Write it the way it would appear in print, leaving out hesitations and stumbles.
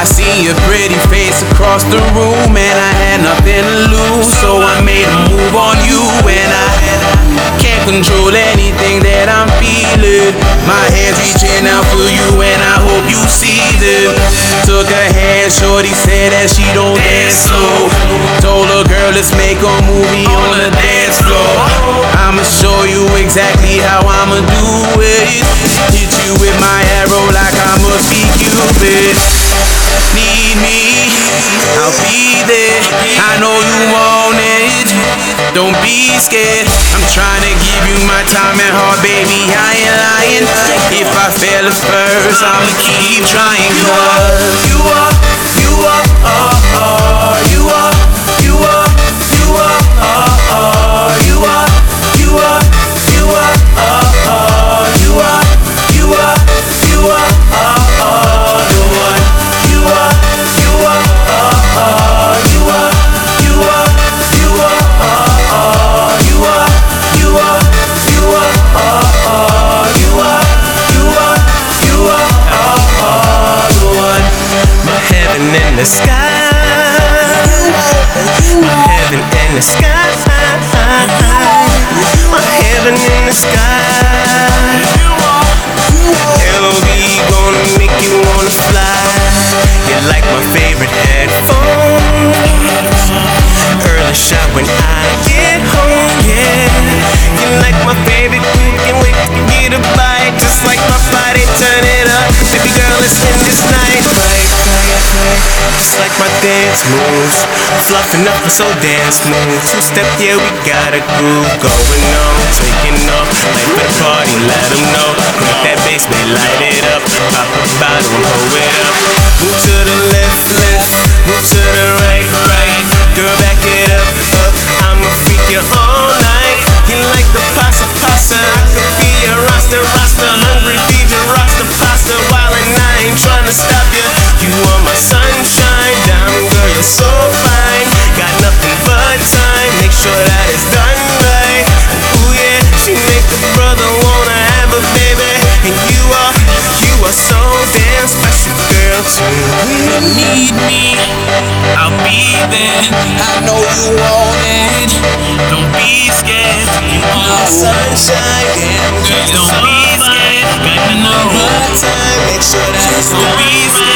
I see a pretty face across the room, and I had nothing to lose, so I made a move on you. And I can't control anything that I'm feeling. My hands reaching out for you, and I hope you see them. Took her hand, shorty said that she don't dance slow. Told her, girl, let's make a movie on the dance floor. I'ma show you exactly how I'ma do it. Hit you with my arrow like I must be Cupid. Need me, I'll be there. I know you want it, don't be scared. I'm trying to give you my time and heart, baby, I ain't lying. If I fail at first, I'ma keep trying. The sky, my heaven in the sky, my heaven in the sky. LOV gonna make you wanna fly. You're like my favorite headphone. Early shot when I get home, yeah. You're like my favorite, you can wait to get a bite. Just like my body, turn it up. Baby girl, let's end this night right. Just like my dance moves, fluffing up so dance moves. Two step, yeah, we got a groove going on, taking off. Life at the party, let them know. Crack that bass, we light it up. Pop a bottle, hold it up. Move to the left, move to the right. Girl, back it up. I'ma freak you all night. You like the pasta. I could be a roster. Hungry fever, roster pasta. While and I ain't tryna stop you. You are my sunshine, diamond girl, you're so fine. Got nothing but time, make sure that it's done right. Ooh yeah, she make a brother wanna have a baby. And you are so damn special, girl, too. When you need me, I'll be there. I know you want it, don't be scared. You are my sunshine, damn girl, you're so fine. Got nothing but time, make sure that it's done right.